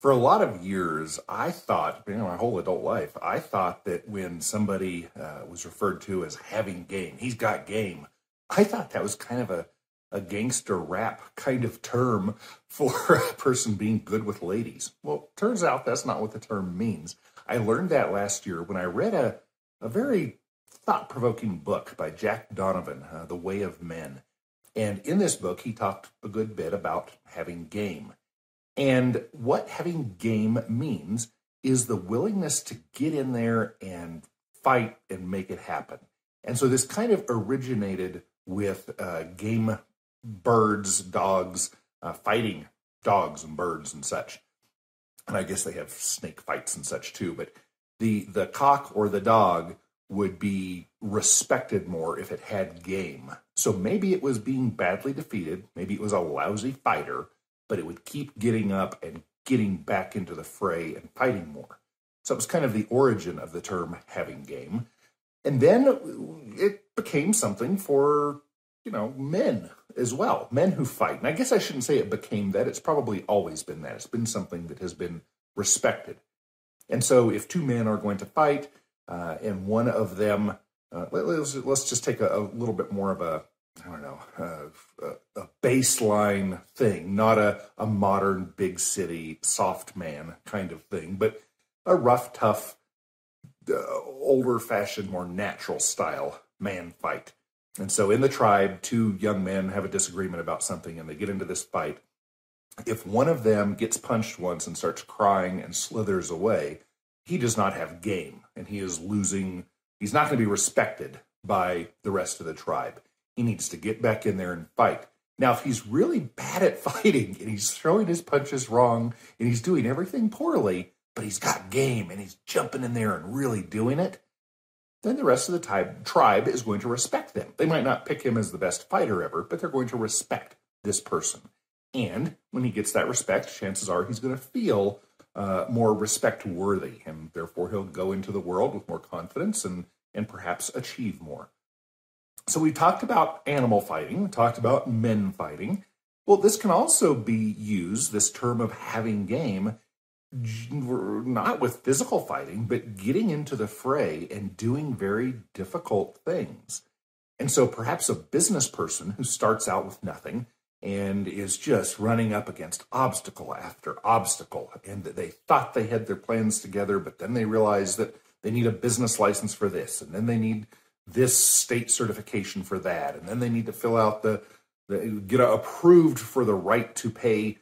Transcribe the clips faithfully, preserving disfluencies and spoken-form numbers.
for a lot of years, I thought, you know, my whole adult life, I thought that when somebody uh, was referred to as having game, he's got game, I thought that was kind of a, a gangster rap kind of term for a person being good with ladies. Well, turns out that's not what the term means. I learned that last year when I read a, a very thought-provoking book by Jack Donovan, uh, The Way of Men. And in this book, he talked a good bit about having game. And what having game means is the willingness to get in there and fight and make it happen. And so this kind of originated with uh, game birds, dogs, uh, fighting dogs and birds and such. And I guess they have snake fights and such too. But the, the cock or the dog would be respected more if it had game. So maybe it was being badly defeated. Maybe it was a lousy fighter, but it would keep getting up and getting back into the fray and fighting more. So it was kind of the origin of the term having game. And then it became something for, you know, men as well, men who fight. And I guess I shouldn't say it became that. It's probably always been that. It's been something that has been respected. And so if two men are going to fight uh, and one of them, uh, let's, let's just take a, a little bit more of a, I don't know, uh, a baseline thing, not a, a modern big city soft man kind of thing, but a rough, tough, uh, older-fashioned, more natural style man fight. And so in the tribe, two young men have a disagreement about something, and they get into this fight. If one of them gets punched once and starts crying and slithers away, he does not have game, and he is losing. He's not going to be respected by the rest of the tribe. He needs to get back in there and fight. Now, if he's really bad at fighting and he's throwing his punches wrong and he's doing everything poorly, but he's got game and he's jumping in there and really doing it, then the rest of the tribe, tribe is going to respect them. They might not pick him as the best fighter ever, but they're going to respect this person. And when he gets that respect, chances are he's going to feel uh, more respect-worthy, and therefore he'll go into the world with more confidence and, and perhaps achieve more. So we talked about animal fighting, we talked about men fighting. Well, this can also be used, this term of having game, not with physical fighting, but getting into the fray and doing very difficult things. And so perhaps a business person who starts out with nothing and is just running up against obstacle after obstacle, and they thought they had their plans together, but then they realized that they need a business license for this, and then they need this state certification for that, and then they need to fill out the, the get approved for the right to pay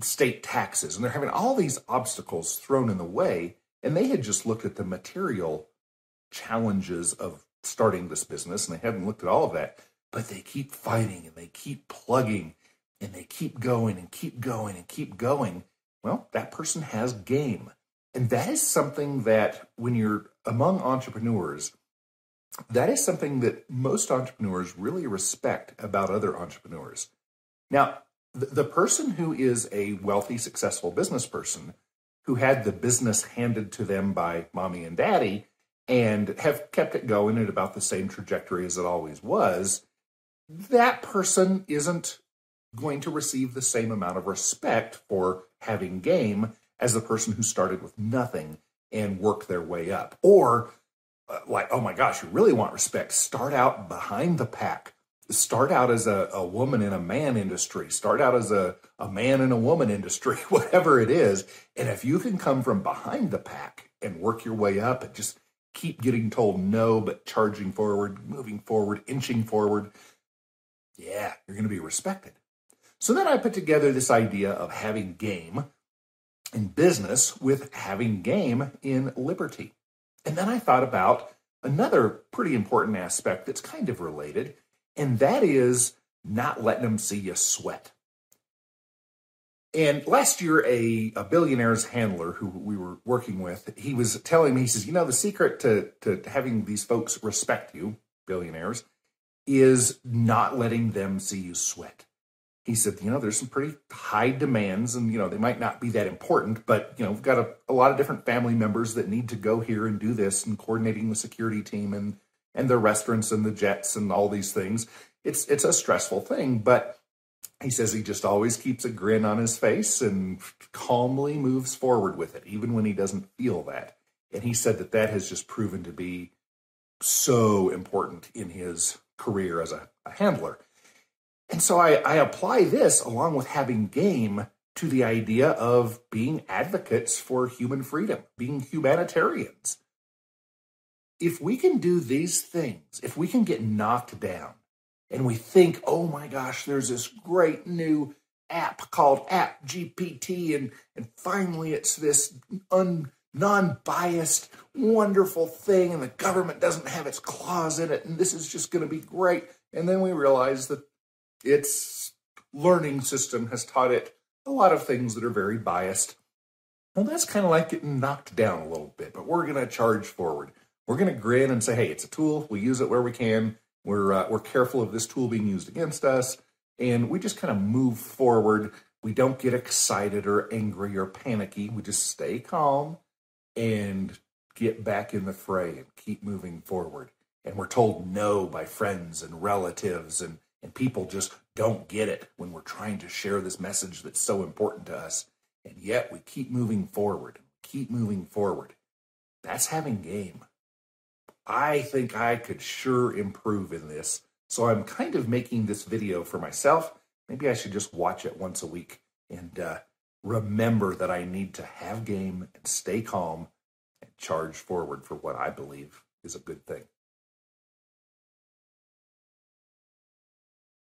state taxes, and they're having all these obstacles thrown in the way, and they had just looked at the material challenges of starting this business, and they hadn't looked at all of that, but they keep fighting, and they keep plugging, and they keep going, and keep going, and keep going. Well, that person has game, and that is something that when you're among entrepreneurs, that is something that most entrepreneurs really respect about other entrepreneurs. Now, the person who is a wealthy, successful business person who had the business handed to them by mommy and daddy and have kept it going at about the same trajectory as it always was, that person isn't going to receive the same amount of respect for having game as the person who started with nothing and worked their way up. Or, like, oh my gosh, you really want respect, start out behind the pack. Start out as a, a woman in a man industry. Start out as a, a man in a woman industry, whatever it is. And if you can come from behind the pack and work your way up and just keep getting told no, but charging forward, moving forward, inching forward, yeah, you're going to be respected. So then I put together this idea of having game in business with having game in liberty. And then I thought about another pretty important aspect that's kind of related, and that is not letting them see you sweat. And last year, a, a billionaire's handler who we were working with, he was telling me, he says, you know, the secret to, to having these folks respect you, billionaires, is not letting them see you sweat. He said, you know, there's some pretty high demands and, you know, they might not be that important, but, you know, we've got a, a lot of different family members that need to go here and do this and coordinating the security team and, and the restaurants and the jets and all these things. It's, it's a stressful thing, but He says he just always keeps a grin on his face and calmly moves forward with it, even when he doesn't feel that. And he said that that has just proven to be so important in his career as a, a handler. And so I, I apply this along with having game to the idea of being advocates for human freedom, being humanitarians. If we can do these things, if we can get knocked down, and we think, oh my gosh, there's this great new app called App G P T, and, and finally it's this un, non-biased, wonderful thing, and the government doesn't have its claws in it, and this is just going to be great. And then we realize that its learning system has taught it a lot of things that are very biased. Well, that's kind of like getting knocked down a little bit, but we're going to charge forward. We're going to grin and say, hey, it's a tool. We use it where we can. We're uh, we're careful of this tool being used against us, and we just kind of move forward. We don't get excited or angry or panicky. We just stay calm and get back in the fray and keep moving forward. And we're told no by friends and relatives, and, and people just don't get it when we're trying to share this message that's so important to us. And yet we keep moving forward, keep moving forward. That's having game. I think I could sure improve in this. So I'm kind of making this video for myself. Maybe I should just watch it once a week and uh, remember that I need to have game and stay calm and charge forward for what I believe is a good thing.